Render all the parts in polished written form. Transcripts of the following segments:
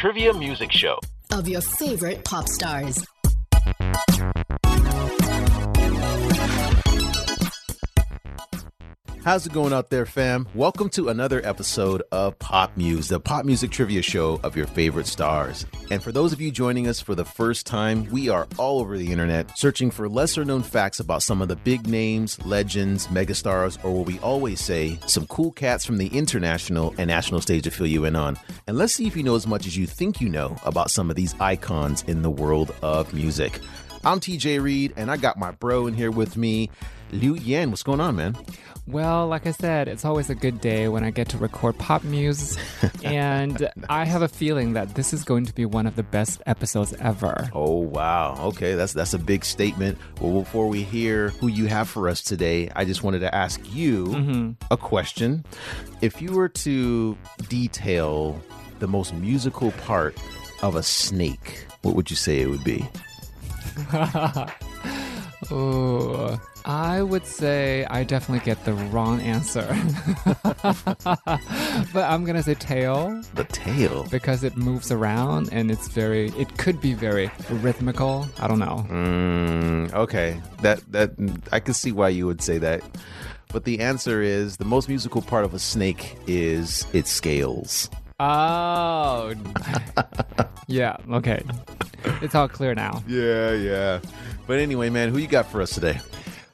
trivia music show of your favorite pop stars. How's it going out there, fam? Welcome to another episode of Pop Muse, the pop music trivia show of your favorite stars. And for those of you joining us for the first time, we are all over the internet searching for lesser-known facts about some of the big names, legends, megastars, or what we always say, some cool cats from the international and national stage to fill you in on. And let's see if you know as much as you think you know about some of these icons in the world of music. I'm TJ Reed, and I got my bro in here with me, Liu Yan. What's going on, man? Well, like I said, it's always a good day when I get to record Pop Muse, and nice. I have a feeling that this is going to be one of the best episodes ever. Oh, wow. Okay, that's a big statement. Well, before we hear who you have for us today, I just wanted to ask you a question. If you were to detail the most musical part of a snake, what would you say it would be? Oh, I would say I definitely get the wrong answer. But I'm going to say tail. The tail? Because it moves around and it could be very rhythmical. I don't know. Okay. That I can see why you would say that. But the answer is the most musical part of a snake is its scales. Oh. Yeah, okay. It's all clear now. Yeah. But anyway, man, who you got for us today?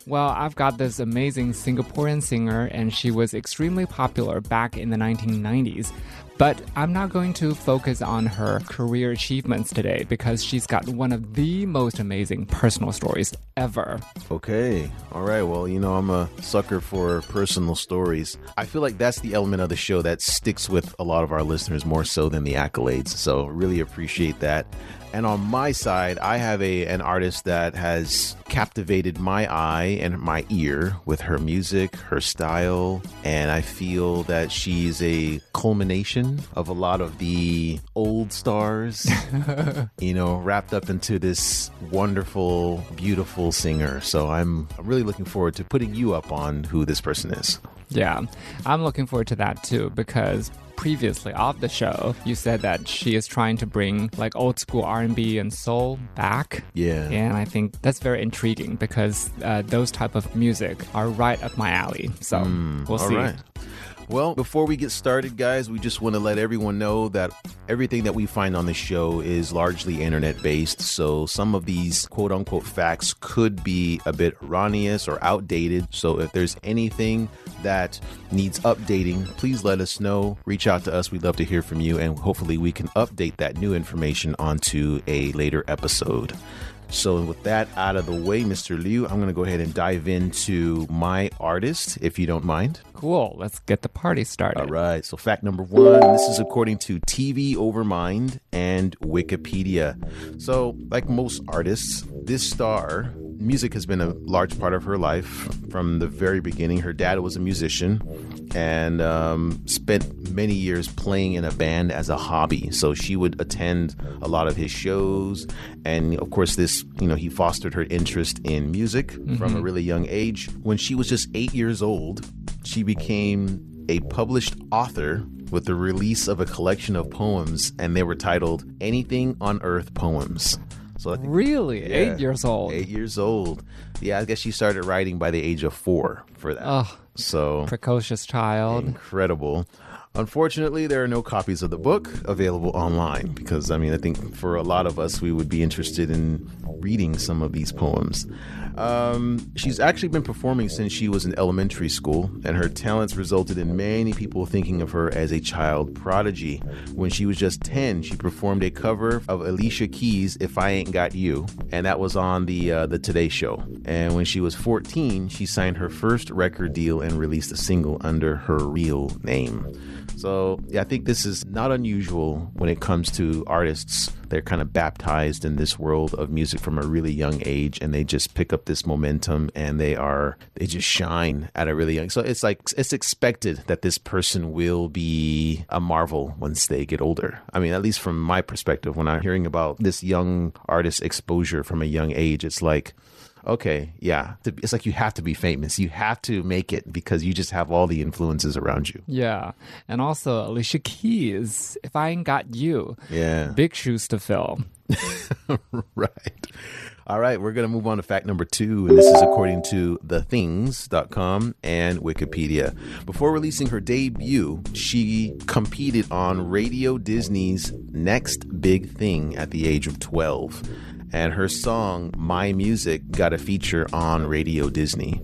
Well, I've got this amazing Singaporean singer, and she was extremely popular back in the 1990s. But I'm not going to focus on her career achievements today because she's got one of the most amazing personal stories ever. Okay. All right. Well, you know, I'm a sucker for personal stories. I feel like that's the element of the show that sticks with a lot of our listeners more so than the accolades. So really appreciate that. And on my side, I have an artist that has captivated my eye and my ear with her music, her style, and I feel that she's a culmination of a lot of the old stars, you know, wrapped up into this wonderful, beautiful singer. So I'm really looking forward to putting you up on who this person is. Yeah, I'm looking forward to that too, because previously off the show, you said that she is trying to bring like old school R&B and soul back. Yeah. And I think that's very intriguing because those type of music are right up my alley. So we'll see. Right. Well, before we get started, guys, we just want to let everyone know that everything that we find on the show is largely internet-based, so some of these quote-unquote facts could be a bit erroneous or outdated. So if there's anything that needs updating, please let us know. Reach out to us. We'd love to hear from you, and hopefully we can update that new information onto a later episode. So with that out of the way, Mr. Liu, I'm going to go ahead and dive into my artist, if you don't mind. Cool. Let's get the party started. All right. So fact number one, this is according to TV Overmind and Wikipedia. So like most artists, this star, music has been a large part of her life from the very beginning. Her dad was a musician and spent many years playing in a band as a hobby. So she would attend a lot of his shows. And of course, he fostered her interest in music from a really young age. When she was just 8 years old, she became a published author with the release of a collection of poems, and they were titled Anything on Earth Poems. So I think, really? Yeah, 8 years old? 8 years old. Yeah, I guess she started writing by the age of four for that. Oh, so precocious child. Incredible. Unfortunately, there are no copies of the book available online because, I think for a lot of us, we would be interested in reading some of these poems. She's actually been performing since she was in elementary school, and her talents resulted in many people thinking of her as a child prodigy. When she was just 10, she performed a cover of Alicia Keys' If I Ain't Got You, and that was on the Today Show. And when she was 14, she signed her first record deal and released a single under her real name. So yeah, I think this is not unusual when it comes to artists. They're kind of baptized in this world of music from a really young age, and they just pick up this momentum, and they just shine at a really young. So it's like it's expected that this person will be a marvel once they get older. At least from my perspective, when I'm hearing about this young artist exposure from a young age, it's like, okay, yeah. It's like you have to be famous. You have to make it because you just have all the influences around you. Yeah. And also Alicia Keys, If I Ain't Got You. Yeah. Big shoes to fill. Right. All right, we're going to move on to fact number 2, and this is according to thethings.com and Wikipedia. Before releasing her debut, she competed on Radio Disney's Next Big Thing at the age of 12, and her song My Music got a feature on Radio Disney.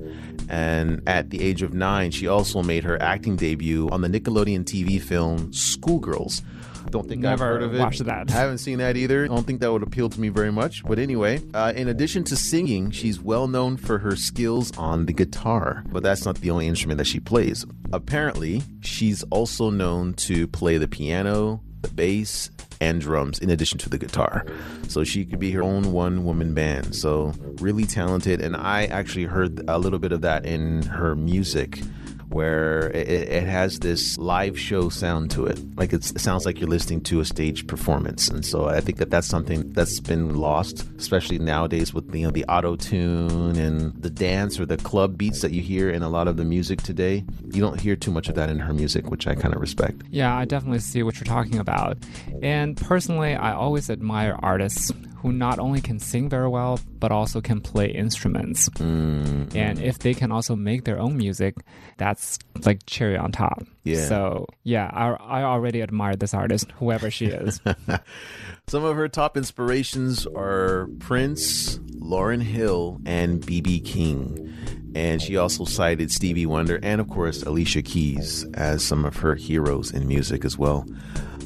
And at the age of 9, she also made her acting debut on the Nickelodeon TV film Schoolgirls. Don't think I've heard of it. Watched that. I haven't seen that either. I don't think that would appeal to me very much. But anyway, in addition to singing, she's well known for her skills on the guitar. But that's not the only instrument that she plays. Apparently, she's also known to play the piano, the bass, and drums in addition to the guitar. So she could be her own one-woman band. So really talented. And I actually heard a little bit of that in her music, where it has this live show sound to it. Like it sounds like you're listening to a stage performance. And so I think that's something that's been lost, especially nowadays with the auto-tune and the dance or the club beats that you hear in a lot of the music today. You don't hear too much of that in her music, which I kind of respect. Yeah, I definitely see what you're talking about. And personally, I always admire artists who not only can sing very well, but also can play instruments. Mm. And if they can also make their own music, that's like cherry on top. Yeah. So, yeah, I already admire this artist, whoever she is. Some of her top inspirations are Prince, Lauryn Hill, and B.B. King. And she also cited Stevie Wonder and, of course, Alicia Keys as some of her heroes in music as well.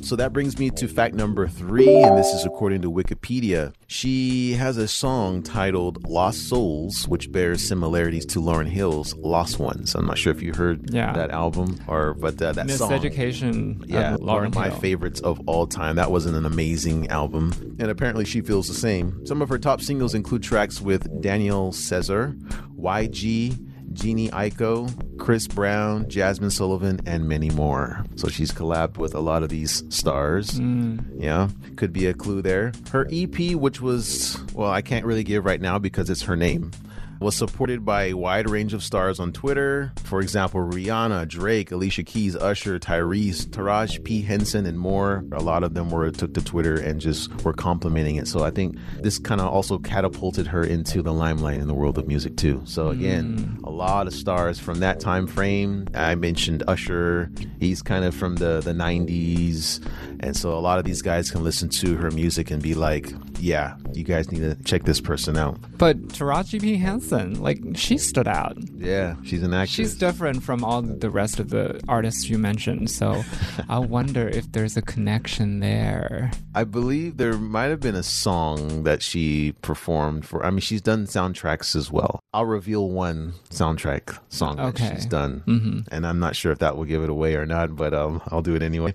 So that brings me to fact number 3, and this is according to Wikipedia. She has a song titled Lost Souls, which bears similarities to Lauryn Hill's Lost Ones. I'm not sure if you heard that album, but that song. Miseducation. Yeah, one of my favorites of all time. That was an amazing album, and apparently she feels the same. Some of her top singles include tracks with Daniel Caesar, YG, Jeannie Aiko, Chris Brown, Jasmine Sullivan, and many more. So she's collabed with a lot of these stars. Mm. Yeah, could be a clue there. Her EP, which was, well, I can't really give right now because it's her name, was supported by a wide range of stars on Twitter. For example, Rihanna, Drake, Alicia Keys, Usher, Tyrese, Taraji P. Henson, and more. A lot of them took to Twitter and just were complimenting it. So I think this kind of also catapulted her into the limelight in the world of music too. So again, a lot of stars from that time frame. I mentioned Usher. He's kind of from the 90s. And so a lot of these guys can listen to her music and be like, yeah, you guys need to check this person out. But Taraji P. Henson, like, she stood out. Yeah, she's an actress. She's different from all the rest of the artists you mentioned. So I wonder if there's a connection there. I believe there might have been a song that she performed for. I mean, she's done soundtracks as well. I'll reveal one soundtrack song that she's done. Mm-hmm. And I'm not sure if that will give it away or not, but I'll do it anyway.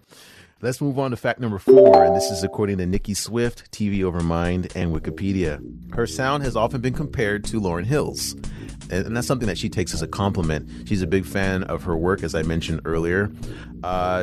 Let's move on to fact number 4, and this is according to Nicki Swift, TV Overmind, and Wikipedia. Her sound has often been compared to Lauryn Hill's, and that's something that she takes as a compliment. She's a big fan of her work, as I mentioned earlier.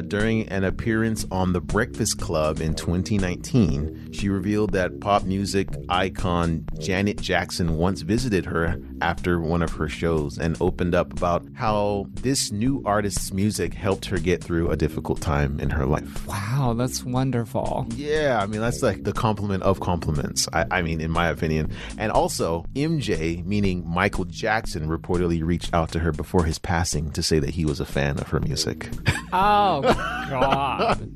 During an appearance on The Breakfast Club in 2019, she revealed that pop music icon Janet Jackson once visited her after one of her shows and opened up about how this new artist's music helped her get through a difficult time in her life. Wow, that's wonderful. Yeah, I mean, that's like the compliment of compliments, I mean, in my opinion. And also, MJ, meaning Michael Jackson, reportedly reached out to her before his passing to say that he was a fan of her music. Oh, God.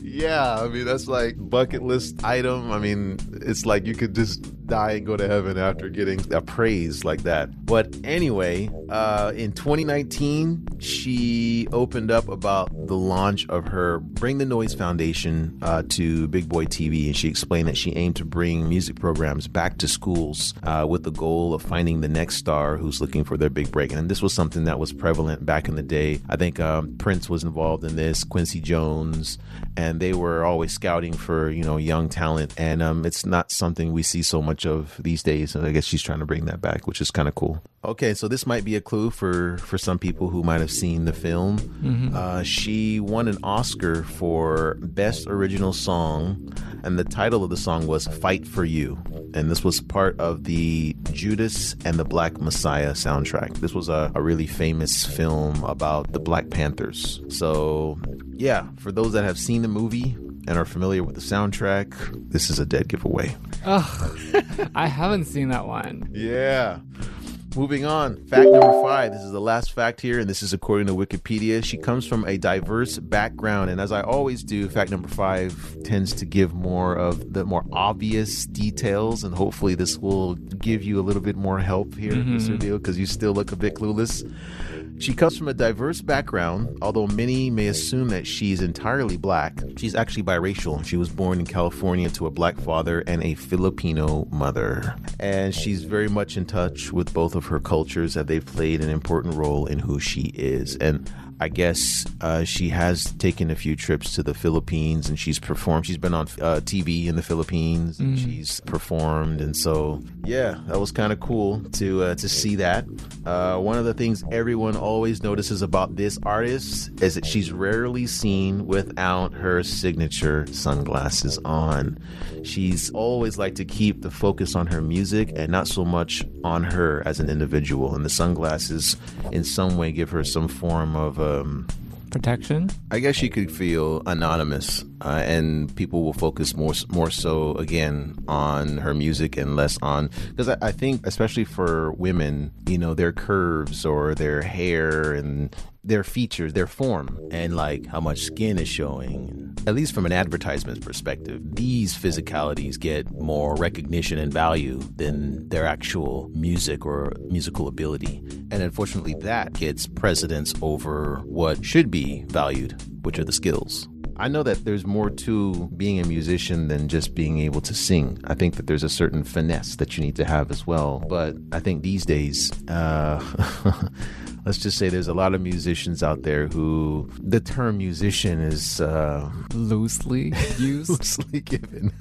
Yeah, I mean, that's like bucket list item. I mean, it's like you could just die and go to heaven after getting a praise like that. But anyway, in 2019, she opened up about the launch of her Bring the Noise Foundation to Big Boy TV, and she explained that she aimed to bring music programs back to schools with the goal of finding the next star who's looking for their big break. And this was something that was prevalent back in the day. I think Prince was involved in this, Quincy Jones, and they were always scouting for young talent. And it's not something we see so much much of these days. And I guess she's trying to bring that back, which is kind of cool. Okay, so this might be a clue for some people who might have seen the film. Mm-hmm. She won an Oscar for Best Original Song, and the title of the song was Fight For You. And this was part of the Judas and the Black Messiah soundtrack. This was a really famous film about the Black Panthers. So, yeah, for those that have seen the movie and are familiar with the soundtrack, this is a dead giveaway. Oh, I haven't seen that one. Yeah. Moving on, fact number 5. This is the last fact here, and this is according to Wikipedia. She comes from a diverse background, and as I always do, fact number 5 tends to give more of the more obvious details, and hopefully this will give you a little bit more help here, Mr. Deal, because you still look a bit clueless. She comes from a diverse background, although many may assume that she's entirely black. She's actually biracial. She was born in California to a black father and a Filipino mother. And she's very much in touch with both of her cultures, that they've played an important role in who she is. And I guess she has taken a few trips to the Philippines, and she's performed. She's been on TV in the Philippines, and she's performed. And so, yeah, that was kind of cool to see that. One of the things everyone always notices about this artist is that she's rarely seen without her signature sunglasses on. She's always liked to keep the focus on her music and not so much on her as an individual. And the sunglasses in some way give her some form of protection. I guess she could feel anonymous, and people will focus more so again on her music and less on, because I think especially for women, you know, their curves or their hair and their features, their form, and like how much skin is showing. At least from an advertisement perspective, these physicalities get more recognition and value than their actual music or musical ability. And unfortunately, that gets precedence over what should be valued, which are the skills. I know that there's more to being a musician than just being able to sing. I think that there's a certain finesse that you need to have as well. But I think these days, let's just say there's a lot of musicians out there who the term musician is loosely used. Loosely given.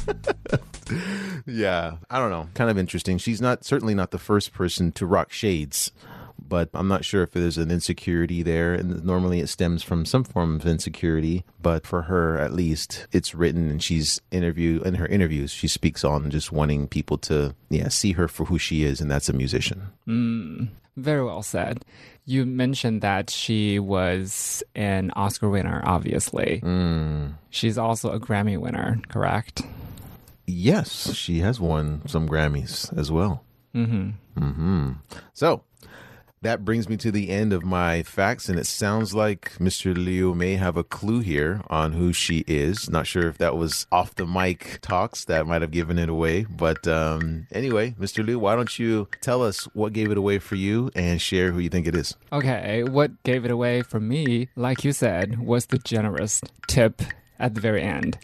Yeah, I don't know. Kind of interesting. She's certainly not the first person to rock shades. But I'm not sure if there's an insecurity there. And normally it stems from some form of insecurity. But for her, at least, it's written, and she's in her interviews, she speaks on just wanting people to see her for who she is. And that's a musician. Very well said. You mentioned that she was an Oscar winner, obviously. She's also a Grammy winner, correct? Yes, she has won some Grammys as well. So that brings me to the end of my facts, and it sounds like Mr. Liu may have a clue here on who she is. Not sure if that was off the mic talks that might have given it away, but anyway, Mr. Liu, why don't you tell us what gave it away for you and share who you think it is? Okay, what gave it away for me, like you said, was the generous tip at the very end.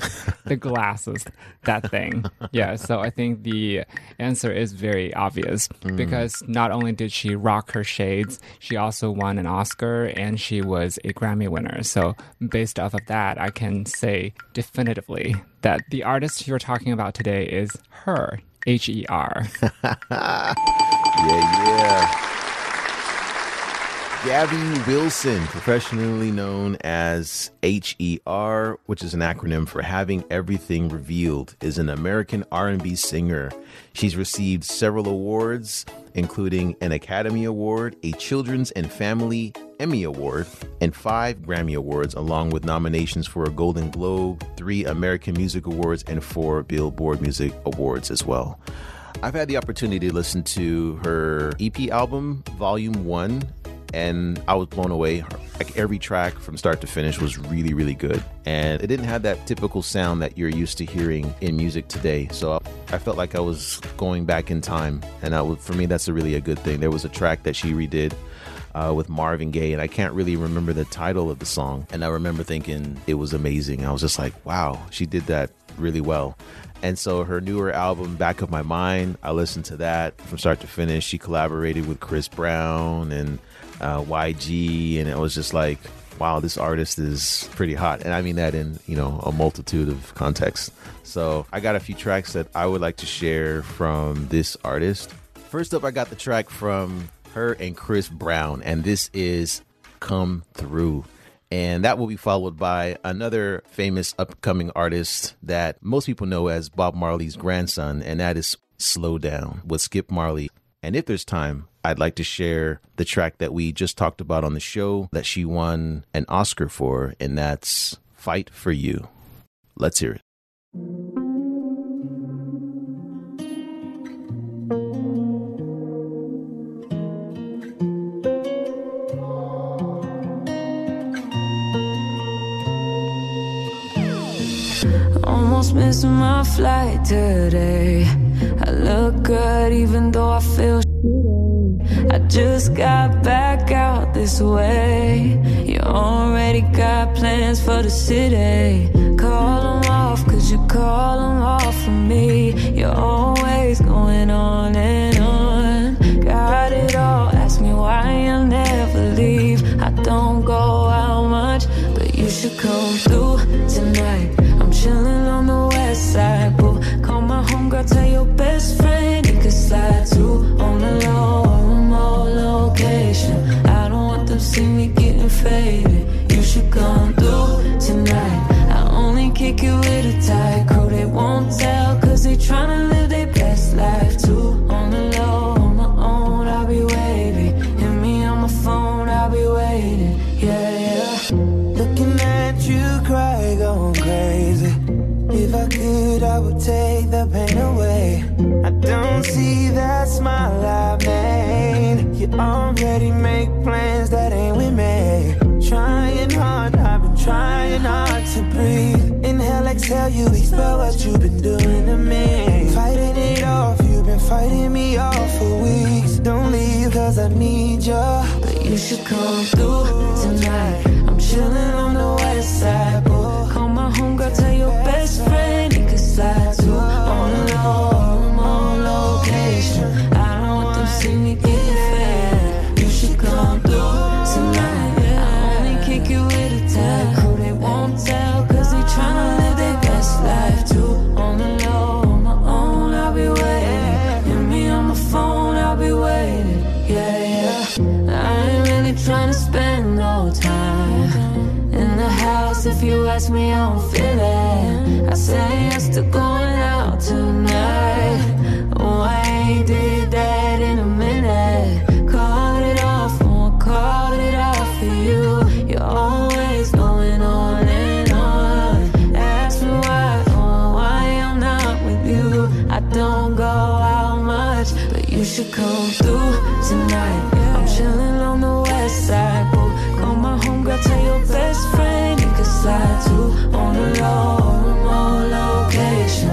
The glasses, that thing. Yeah, so I think the answer is very obvious, because not only did she rock her shades, she also won an Oscar and she was a Grammy winner. So based off of that, I can say definitively that the artist you're talking about today is H.E.R., H-E-R. Yeah. Gabby Wilson, professionally known as H.E.R., which is an acronym for Having Everything Revealed, is an American R&B singer. She's received several awards, including an Academy Award, a Children's and Family Emmy Award, and 5 Grammy Awards, along with nominations for a Golden Globe, 3 American Music Awards, and 4 Billboard Music Awards as well. I've had the opportunity to listen to her EP album, Volume 1, and I was blown away. Like every track from start to finish was really, really good. And it didn't have that typical sound that you're used to hearing in music today. So I felt like I was going back in time. And for me, that's really a good thing. There was a track that she redid with Marvin Gaye, and I can't really remember the title of the song. And I remember thinking it was amazing. I was just like, wow, she did that really well. And so her newer album, Back of My Mind, I listened to that from start to finish. She collaborated with Chris Brown and YG, and it was just like, wow, this artist is pretty hot. And I mean that in, you know, a multitude of contexts. So I got a few tracks that I would like to share from this artist. First up, I got the track from H.E.R. and Chris Brown, and this is Come Through. And that will be followed by another famous upcoming artist that most people know as Bob Marley's grandson, and that is Slow Down with Skip Marley. And if there's time, I'd like to share the track that we just talked about on the show that she won an Oscar for, and that's Fight For You. Let's hear it. Almost missing my flight today. I look good even though I feel shitty. I just got back out this way. You already got plans for the city. Call them off, cause you call them off for me. You're always going on and on. Got it all, ask me why I never leave. I don't go out much, but you should come through tonight. Chillin' on the west side, boo. Call my homegirl, tell your best friend you can slide too. On the low or remote location, I don't want them see me getting faded. You should come through tonight. I only kick it with a tight crew. They won't tell, cause they tryna live their best life too. On the low, on my own, I'll be waiting. Hit me on my phone, I'll be waiting. Yeah, yeah. Looking at you cry, going crazy. If I could, I would take the pain away. I don't see that smile I made. You already make plans that ain't with me. Trying hard, I've been trying hard to breathe. Inhale, exhale, you expel what you've been doing to me. Fighting it off, you've been fighting me off for weeks. Don't leave, cause I need you. But you should come through tonight. I'm chilling on the west side, boy. Call my homegirl, tell your best friend you can slide to. On a low, remote location, I don't want them see me getting fed. You should come through tonight. I only kick you with a tag crew. They won't tell, cause they tryna live their best life too. On the low, on my own, I'll be waiting. Hit me on my phone, I'll be waiting. Yeah, yeah. I ain't really tryna spend no time in the house, if you ask me, I don't feel it. I say yes to going out tonight. Oh, I ain't did that in a minute. Called it off, oh, I called it off for you. You're always going on and on. Ask me why, oh, why I'm not with you. I don't go out much, but you should come through tonight. I'm chilling on the west side, boo. Call my homegirl, tell your best friend you can slide to. On a low, remote location, I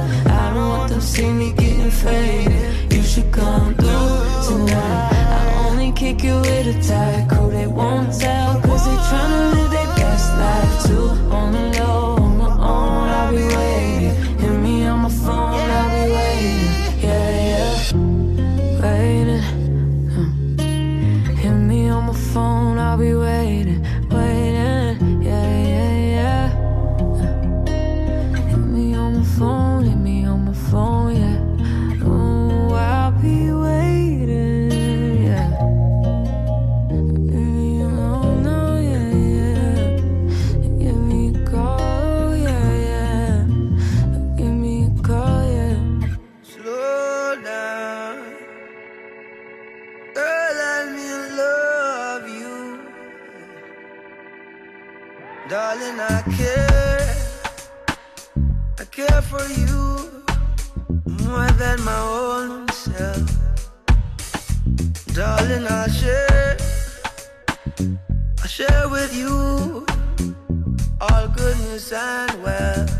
don't want them see me getting faded. You should come through tonight. I only kick you with a tight crew. They won't tell, cause they tryna live their best life too. On the low, on my own, I'll be waiting. Hit me on my phone, I'll be waiting. Yeah, yeah, waiting. Hit me on my phone, I'll be waiting. Darling, I care for you more than my own self. Darling, I share with you all goodness and wealth.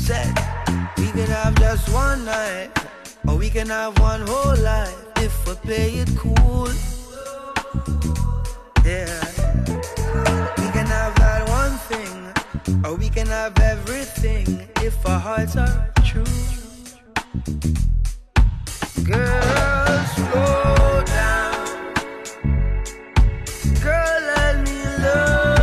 Said we can have just one night, or we can have one whole life if we play it cool. Yeah. Or we can have everything if our hearts are true. Girl, slow down. Girl, let me love.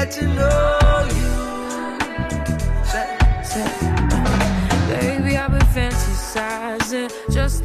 get to know you. Baby, I've been fantasizing, just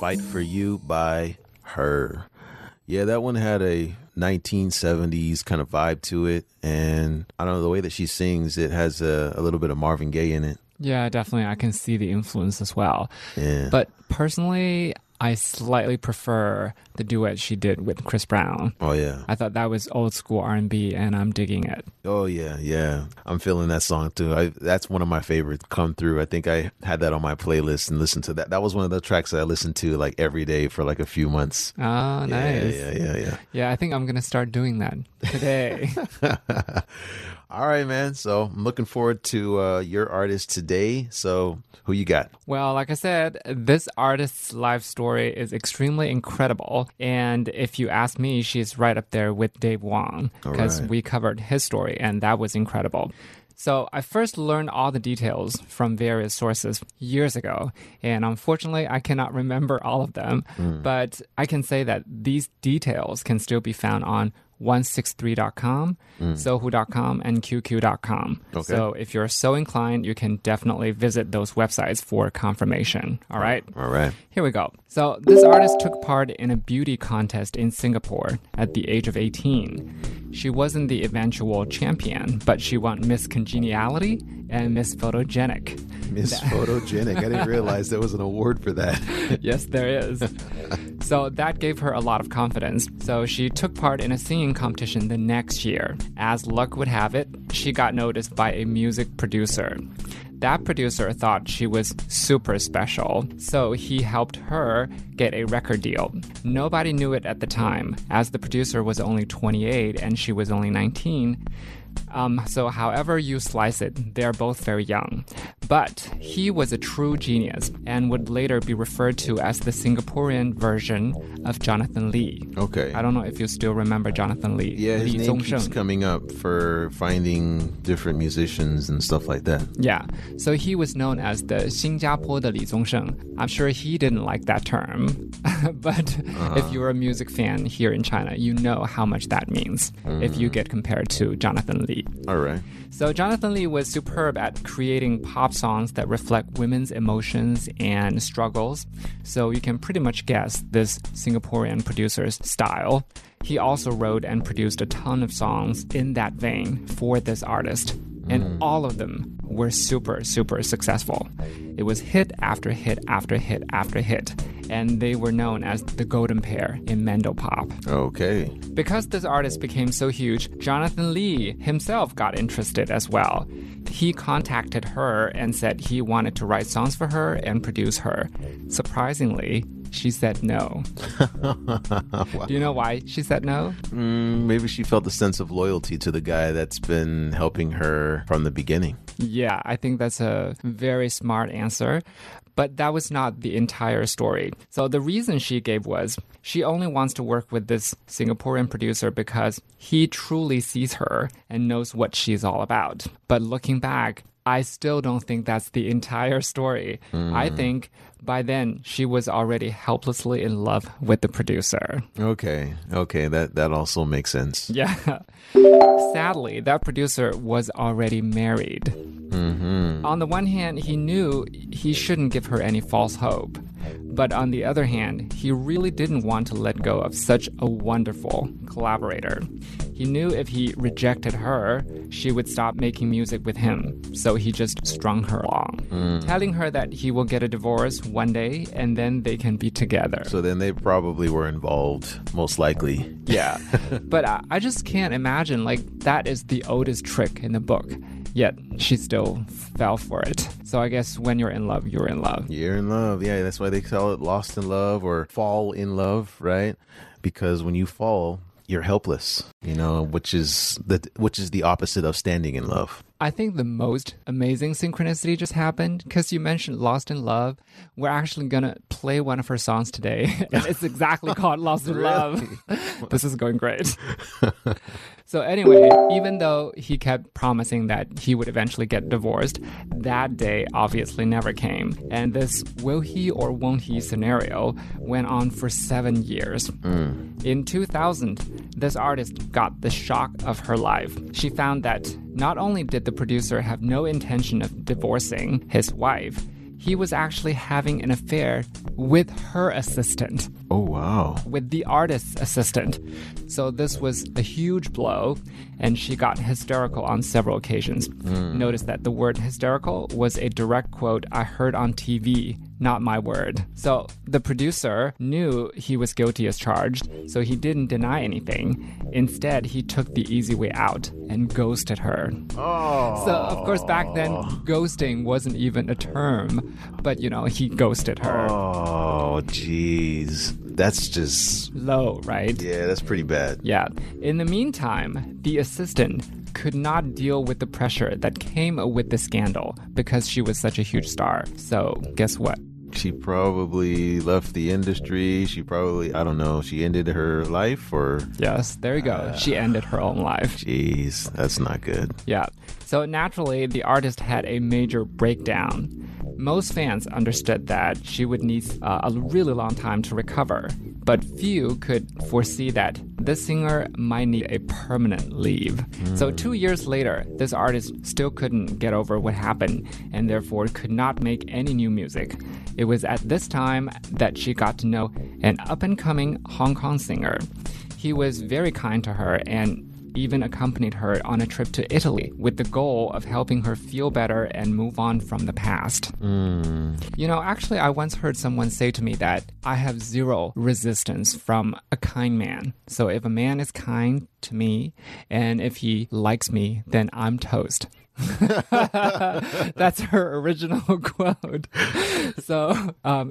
Fight For You by H.E.R. Yeah, that one had a 1970s kind of vibe to it. And I don't know, the way that she sings, it has a little bit of Marvin Gaye in it. Yeah, definitely. I can see the influence as well. Yeah. But personally, I slightly prefer the duet she did with Chris Brown. Oh, yeah. I thought that was old school R&B, and I'm digging it. Oh, yeah, yeah. I'm feeling that song, too. That's one of my favorites, Come Through. I think I had that on my playlist and listened to that. That was one of the tracks that I listened to, like, every day for, like, a few months. Oh, yeah, nice. Yeah. Yeah, I think I'm going to start doing that today. All right, man. So I'm looking forward to your artist today. So who you got? Well, like I said, this artist's life story is extremely incredible. And if you ask me, she's right up there with Dave Wong because we covered his story and that was incredible. So I first learned all the details from various sources years ago, and unfortunately, I cannot remember all of them. But I can say that these details can still be found on 163.com, Sohu.com, and QQ.com. Okay. So if you're so inclined, you can definitely visit those websites for confirmation. All right? All right. Here we go. So this artist took part in a beauty contest in Singapore at the age of 18. She wasn't the eventual champion, but she won Miss Congeniality and Miss Photogenic. Photogenic. I didn't realize there was an award for that. Yes, there is. So that gave her a lot of confidence. So she took part in a singing competition the next year. As luck would have it, she got noticed by a music producer. That producer thought she was super special, so he helped her get a record deal. Nobody knew it at the time, as the producer was only 28 and she was only 19. So however you slice it, they're both very young. But he was a true genius and would later be referred to as the Singaporean version of Jonathan Lee. Okay. I don't know if you still remember Jonathan Lee. Yeah, his name keeps coming up for finding different musicians and stuff like that. Yeah. So he was known as the 新加坡的 Li Zongsheng. I'm sure he didn't like that term. But if you're a music fan here in China, you know how much that means if you get compared to Jonathan Lee. All right. So Jonathan Lee was superb at creating pop songs that reflect women's emotions and struggles. So you can pretty much guess this Singaporean producer's style. He also wrote and produced a ton of songs in that vein for this artist. And all of them were super, super successful. It was hit after hit after hit after hit. And they were known as the golden pair in Mandopop. Okay. Because this artist became so huge, Jonathan Lee himself got interested as well. He contacted her and said he wanted to write songs for her and produce her. Surprisingly, she said no. Wow. Do you know why she said no? Maybe she felt a sense of loyalty to the guy that's been helping her from the beginning. Yeah, I think that's a very smart answer. But that was not the entire story. So the reason she gave was she only wants to work with this Singaporean producer because he truly sees her and knows what she's all about. But looking back, I still don't think that's the entire story. I think by then, she was already helplessly in love with the producer. Okay, that also makes sense. Yeah. Sadly, that producer was already married. On the one hand, he knew he shouldn't give her any false hope. But on the other hand, he really didn't want to let go of such a wonderful collaborator. He knew if he rejected her, she would stop making music with him. So he just strung her along, telling her that he will get a divorce one day and then they can be together. So then they probably were involved, most likely. Yeah. But I just can't imagine, like, that is the oldest trick in the book. Yet she still fell for it. So I guess when you're in love, you're in love. You're in love. Yeah, that's why they call it lost in love or fall in love, right? Because when you fall, you're helpless, you know, which is the opposite of standing in love. I think the most amazing synchronicity just happened because you mentioned Lost in Love. We're actually going to play one of her songs today. And it's exactly called Lost in Love. This is going great. So anyway, even though he kept promising that he would eventually get divorced, that day obviously never came. And this will he or won't he scenario went on for 7 years. In 2000, this artist got the shock of her life. She found that not only did the producer have no intention of divorcing his wife, he was actually having an affair with her assistant. Oh, wow. With the artist's assistant. So this was a huge blow, and she got hysterical on several occasions. Notice that the word hysterical was a direct quote I heard on TV, not my word. So the producer knew he was guilty as charged, so he didn't deny anything. Instead, he took the easy way out and ghosted her. Oh. So, of course, back then, ghosting wasn't even a term, but, you know, he ghosted her. Oh, jeez. That's just... low, right? Yeah, that's pretty bad. Yeah. In the meantime, the assistant could not deal with the pressure that came with the scandal because she was such a huge star. So, guess what? She probably left the industry. She probably, I don't know, she ended her life or... Yes, there you go. She ended her own life. Jeez, that's not good. Yeah. So naturally, the artist had a major breakdown. Most fans understood that she would need a really long time to recover. But few could foresee that this singer might need a permanent leave. So 2 years later, this artist still couldn't get over what happened and therefore could not make any new music. It was at this time that she got to know an up-and-coming Hong Kong singer. He was very kind to her and even accompanied her on a trip to Italy with the goal of helping her feel better and move on from the past. You know, actually, I once heard someone say to me that I have zero resistance from a kind man. So if a man is kind to me and if he likes me, then I'm toast. That's her original quote. So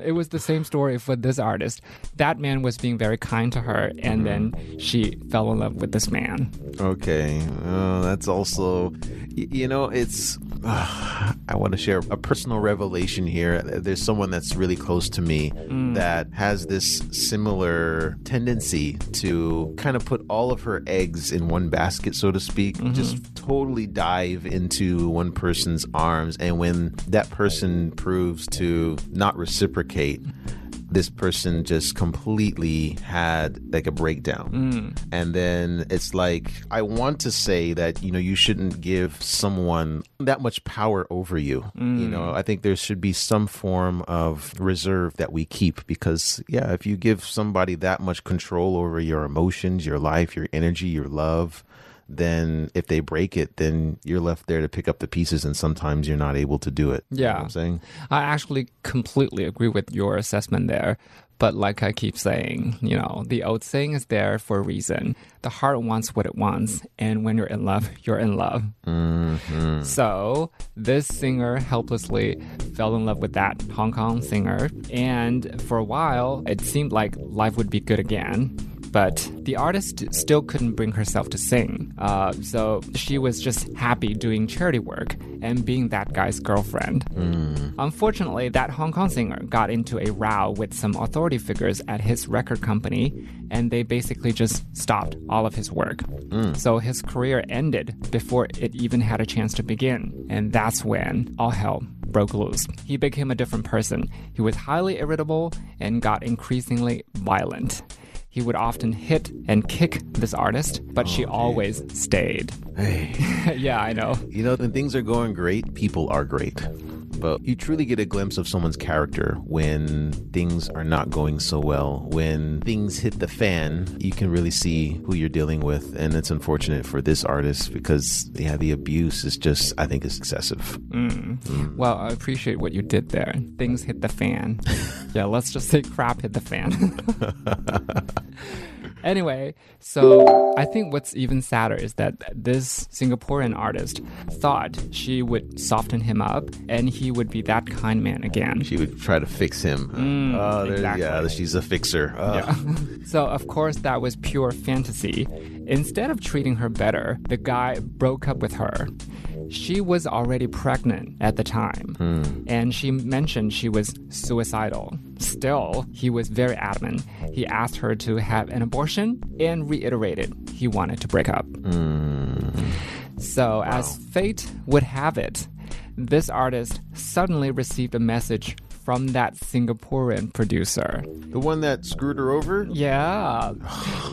it was the same story for this artist. That man was being very kind to her, and then she fell in love with this man. Okay. That's also, you know, it's... I want to share a personal revelation here. There's someone that's really close to me that has this similar tendency to kind of put all of her eggs in one basket, so to speak, just totally dive into one person's arms. And when that person proves to not reciprocate, this person just completely had like a breakdown. And then it's like, I want to say that, you know, you shouldn't give someone that much power over you. You know, I think there should be some form of reserve that we keep because, yeah, if you give somebody that much control over your emotions, your life, your energy, your love, then if they break it, then you're left there to pick up the pieces and sometimes you're not able to do it. Yeah. You know what I'm saying? I actually completely agree with your assessment there. But like I keep saying, you know, the old saying is there for a reason. The heart wants what it wants. And when you're in love. So this singer helplessly fell in love with that Hong Kong singer. And for a while, it seemed like life would be good again. But the artist still couldn't bring herself to sing. So she was just happy doing charity work and being that guy's girlfriend. Unfortunately, that Hong Kong singer got into a row with some authority figures at his record company, and they basically just stopped all of his work. So his career ended before it even had a chance to begin. And that's when all hell broke loose. He became a different person. He was highly irritable and got increasingly violent. He would often hit and kick this artist, but she always stayed. Hey. Yeah, I know. You know, when things are going great, people are great. But you truly get a glimpse of someone's character when things are not going so well. When things hit the fan, you can really see who you're dealing with. And it's unfortunate for this artist because, yeah, the abuse is just, I think, is excessive. Well, I appreciate what you did there. Things hit the fan. Yeah, let's just say crap hit the fan. Anyway, so I think what's even sadder is that this Singaporean artist thought she would soften him up and he would be that kind man again. She would try to fix him. Exactly. Yeah, she's a fixer. Yeah. So, of course, that was pure fantasy. Instead of treating her better, the guy broke up with her. She was already pregnant at the time, and she mentioned she was suicidal. Still, he was very adamant. He asked her to have an abortion and reiterated he wanted to break up. So, as fate would have it, this artist suddenly received a message from that Singaporean producer. The one that screwed her over? Yeah.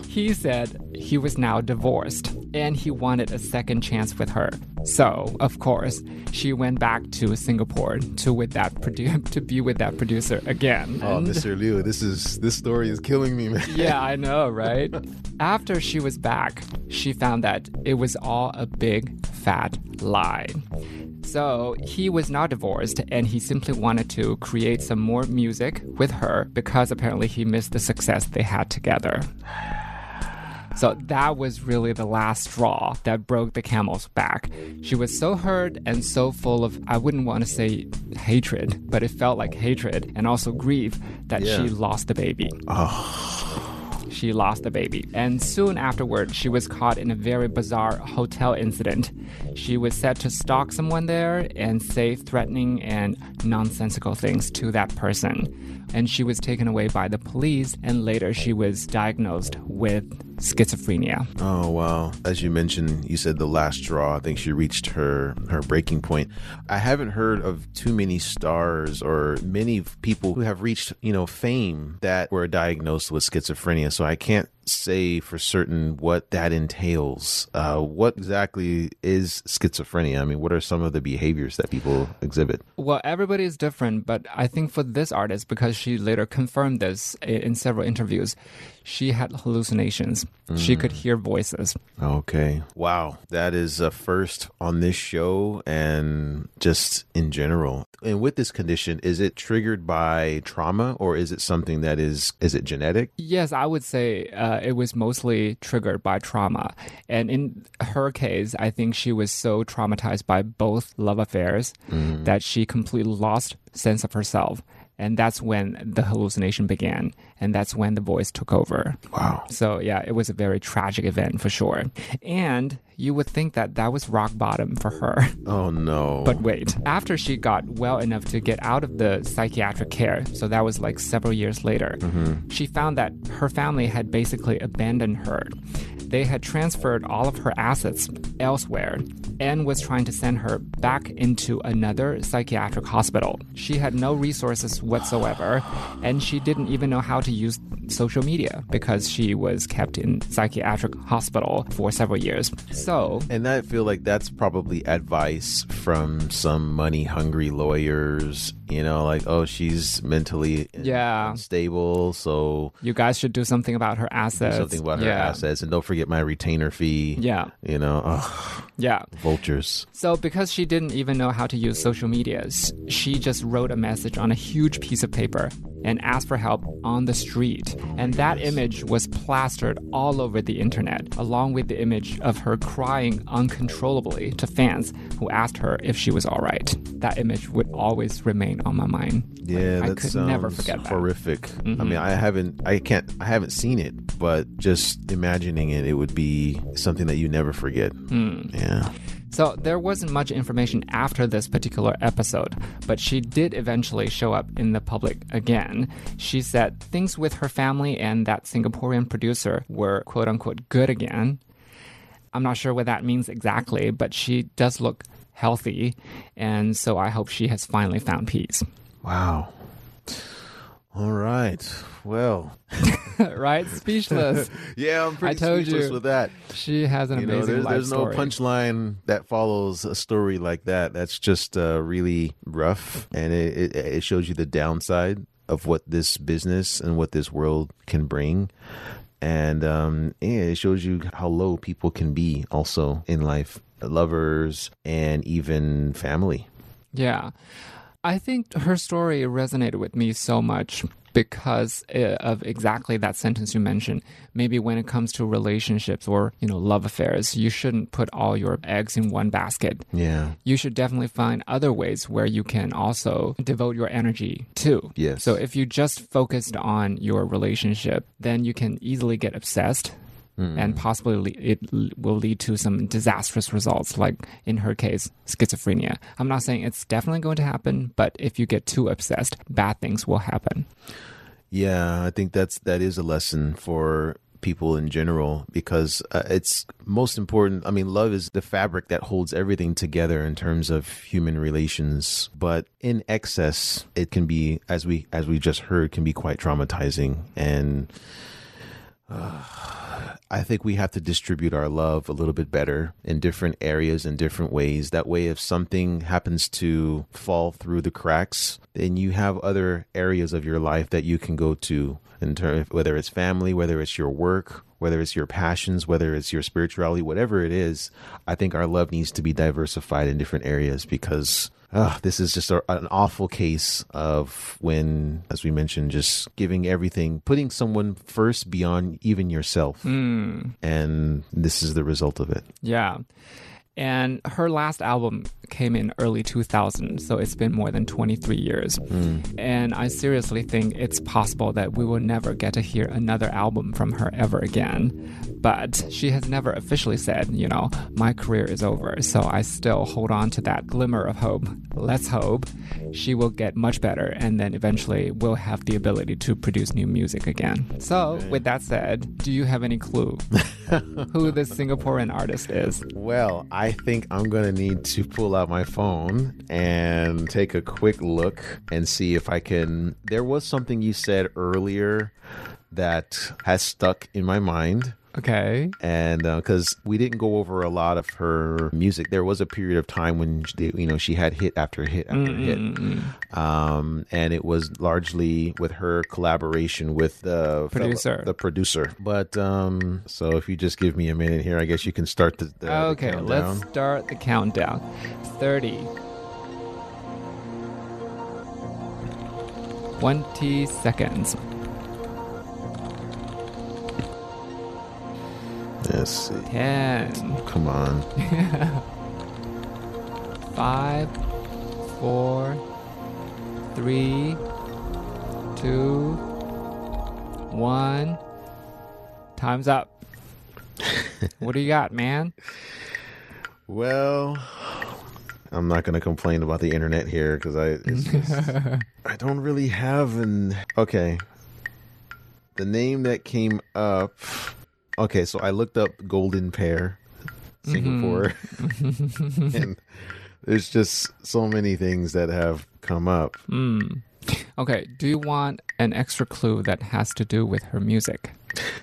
He said he was now divorced and he wanted a second chance with her. So, of course, she went back to Singapore to be with that producer again. Oh, Mr. Liu, this story is killing me, man. Yeah, I know, right? After she was back, she found that it was all a big, fat lie. So he was not divorced and he simply wanted to create some more music with her because apparently he missed the success they had together. So that was really the last straw that broke the camel's back. She was so hurt and so full of, I wouldn't want to say hatred, but it felt like hatred and also grief that she lost the baby. Oh. She lost the baby. And soon afterward, she was caught in a very bizarre hotel incident. She was said to stalk someone there and say threatening and nonsensical things to that person. And she was taken away by the police, and later she was diagnosed with schizophrenia. Oh, wow. As you mentioned, you said the last straw. I think she reached her breaking point. I haven't heard of too many stars or many people who have reached, fame that were diagnosed with schizophrenia, so I can't say for certain what that entails. What exactly is schizophrenia? I mean, what are some of the behaviors that people exhibit? Well, everybody is different, but I think for this artist, because she later confirmed this in several interviews, she had hallucinations. She could hear voices. Okay. Wow. That is a first on this show and just in general. And with this condition, is it triggered by trauma or is it something that is it genetic? Yes, I would say it was mostly triggered by trauma. And in her case, I think she was so traumatized by both love affairs that she completely lost sense of herself. And that's when the hallucination began. And that's when the voice took over. Wow. So, yeah, it was a very tragic event for sure. And you would think that that was rock bottom for her. Oh, no. But wait, after she got well enough to get out of the psychiatric care, so that was like several years later, she found that her family had basically abandoned her. They had transferred all of her assets elsewhere and was trying to send her back into another psychiatric hospital. She had no resources whatsoever, and she didn't even know how to use social media because she was kept in psychiatric hospital for several years. So, and I feel like that's probably advice from some money-hungry lawyers, like, oh, she's mentally unstable, so you guys should do something about her assets. And don't forget my retainer fee. Yeah. Vultures. So because she didn't even know how to use social media, she just wrote a message on a huge piece of paper and asked for help on the street. And that image was plastered all over the internet, along with the image of her crying uncontrollably to fans who asked her if she was all right. That image would always remain on my mind. Yeah, I could never forget that. Horrific. Mm-hmm. I mean, I haven't seen it, but just imagining it would be something that you never forget. Mm. Yeah. So there wasn't much information after this particular episode, but she did eventually show up in the public again. She said things with her family and that Singaporean producer were quote unquote good again. I'm not sure what that means exactly, but she does look healthy. And so I hope she has finally found peace. Wow. All right. Well. Right? Speechless. Yeah, I'm pretty speechless with that. She has an amazing life story. There's no punchline that follows a story like that. That's just really rough. And it shows you the downside of what this business and what this world can bring. And it shows you how low people can be also in life, lovers and even family. Yeah. I think her story resonated with me so much because of exactly that sentence you mentioned. Maybe when it comes to relationships or, love affairs, you shouldn't put all your eggs in one basket. Yeah. You should definitely find other ways where you can also devote your energy to. Yes. So if you just focused on your relationship, then you can easily get obsessed. Mm. And possibly it will lead to some disastrous results, like in her case, schizophrenia. I'm not saying it's definitely going to happen, but if you get too obsessed, bad things will happen. Yeah, I think that is a lesson for people in general, because it's most important. I mean, love is the fabric that holds everything together in terms of human relations, but in excess, it can be, as we just heard, can be quite traumatizing. And I think we have to distribute our love a little bit better in different areas, in different ways. That way, if something happens to fall through the cracks, then you have other areas of your life that you can go to, in terms, whether it's family, whether it's your work, whether it's your passions, whether it's your spirituality, whatever it is. I think our love needs to be diversified in different areas, because this is just an awful case of when, as we mentioned, just giving everything, putting someone first beyond even yourself. Mm. And this is the result of it. Yeah. And her last album came in early 2000, so it's been more than 23 years. Mm. And I seriously think it's possible that we will never get to hear another album from her ever again. But she has never officially said, you know, my career is over, so I still hold on to that glimmer of hope. Let's hope she will get much better, and then eventually we'll have the ability to produce new music again. So, with that said, do you have any clue who this Singaporean artist is? Well, I think I'm going to need to pull out my phone and take a quick look and see if I can. There was something you said earlier that has stuck in my mind. Okay. And because we didn't go over a lot of her music. There was a period of time when, she had hit after hit after hit. And it was largely with her collaboration with the producer. But so if you just give me a minute here, I guess you can start the countdown. Let's start the countdown. 30. 20 seconds. Let's see. 10. Come on. 5, 4, 3, 2, 1. Time's up. What do you got, man? Well, I'm not going to complain about the internet here because I don't really have an. Okay. The name that came up. Okay, so I looked up Golden Pear, Singapore, and there's just so many things that have come up. Mm. Okay, do you want an extra clue that has to do with her music?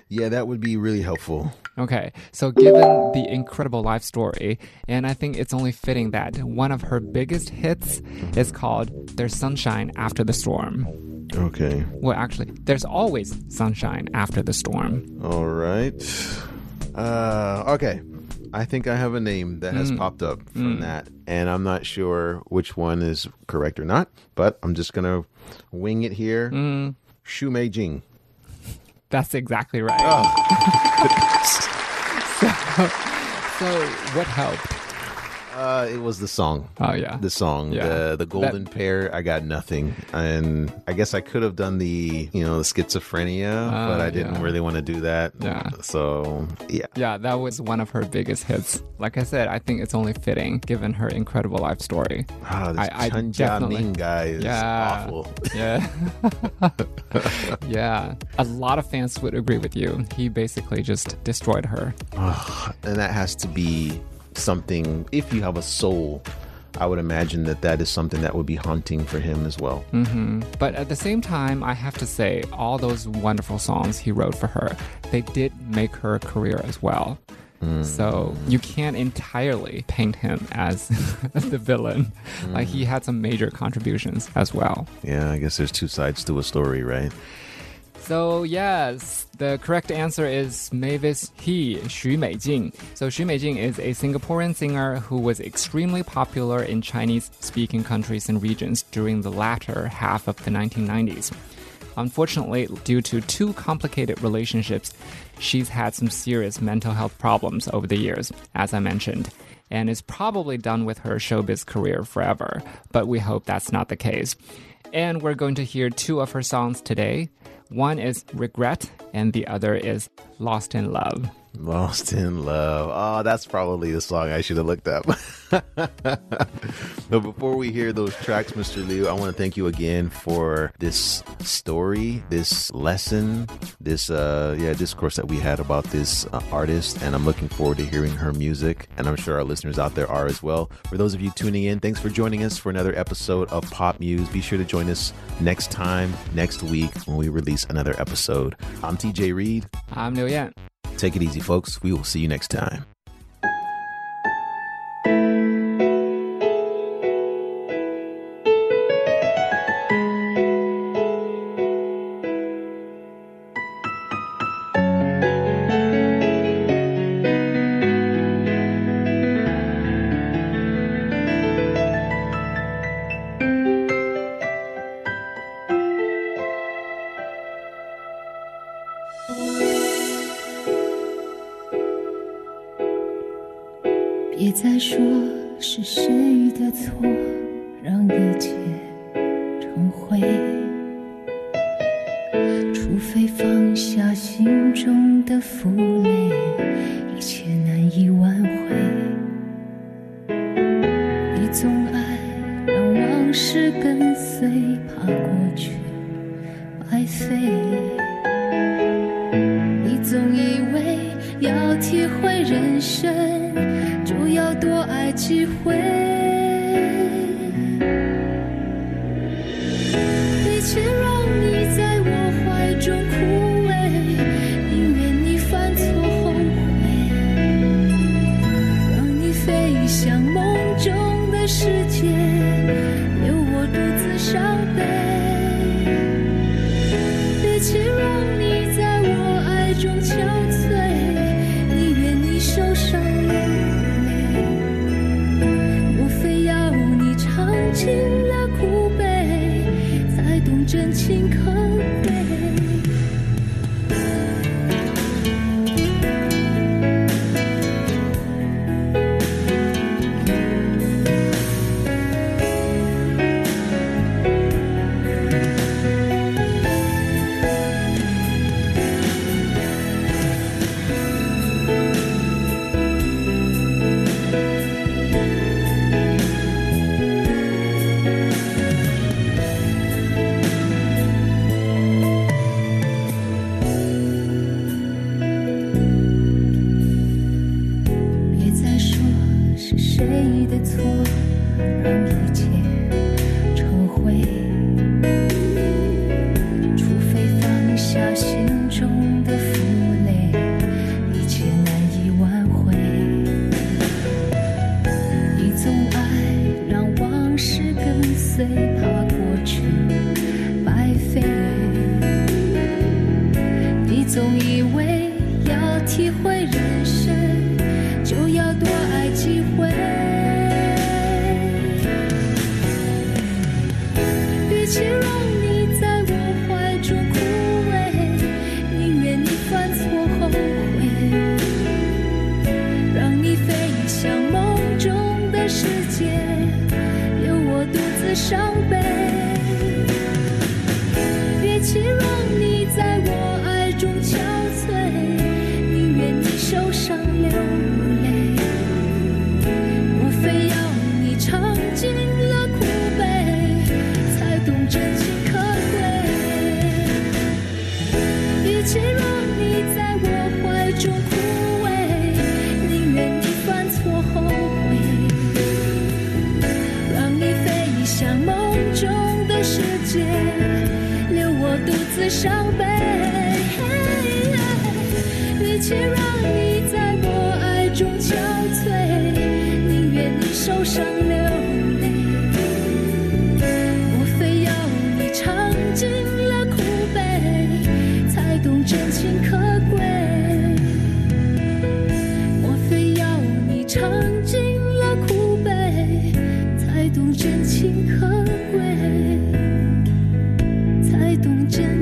Yeah, that would be really helpful. Okay, so given the incredible life story, and I think it's only fitting that one of her biggest hits is called There's Sunshine After the Storm. Okay. Well, actually, there's always sunshine after the storm. All right. Okay. I think I have a name that has popped up from that, and I'm not sure which one is correct or not, but I'm just going to wing it here. Xu Meijing. That's exactly right. Oh. So what helped? It was the song. Oh, yeah. The song. Yeah. The Golden Pear, I got nothing. And I guess I could have done the schizophrenia, but I didn't really want to do that. Yeah. So, yeah. Yeah, that was one of her biggest hits. Like I said, I think it's only fitting given her incredible life story. Oh, this Chen Jianing guy is awful. Yeah. Yeah. A lot of fans would agree with you. He basically just destroyed her. And that has to be something. If you have a soul, I would imagine that is something that would be haunting for him as well. Mm-hmm. But at the same time, I have to say, all those wonderful songs he wrote for her, they did make her career as well. So you can't entirely paint him as the villain. Like, he had some major contributions as well. Yeah, I guess there's two sides to a story, right? So yes, the correct answer is Mavis Hee, Xu Meijing. So Xu Meijing is a Singaporean singer who was extremely popular in Chinese-speaking countries and regions during the latter half of the 1990s. Unfortunately, due to two complicated relationships, she's had some serious mental health problems over the years, as I mentioned, and is probably done with her showbiz career forever, but we hope that's not the case. And we're going to hear two of her songs today. One is Regret, and the other is Lost in Love. Lost in Love. Oh, that's probably the song I should have looked up. But before we hear those tracks, Mr. Liu, I want to thank you again for this story, this lesson, this discourse that we had about this artist. And I'm looking forward to hearing her music. And I'm sure our listeners out there are as well. For those of you tuning in, thanks for joining us for another episode of Pop Muse. Be sure to join us next time, next week, when we release another episode. I'm TJ Reed. I'm Liu Yan. Take it easy, folks. We will see you next time.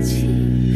Thank you.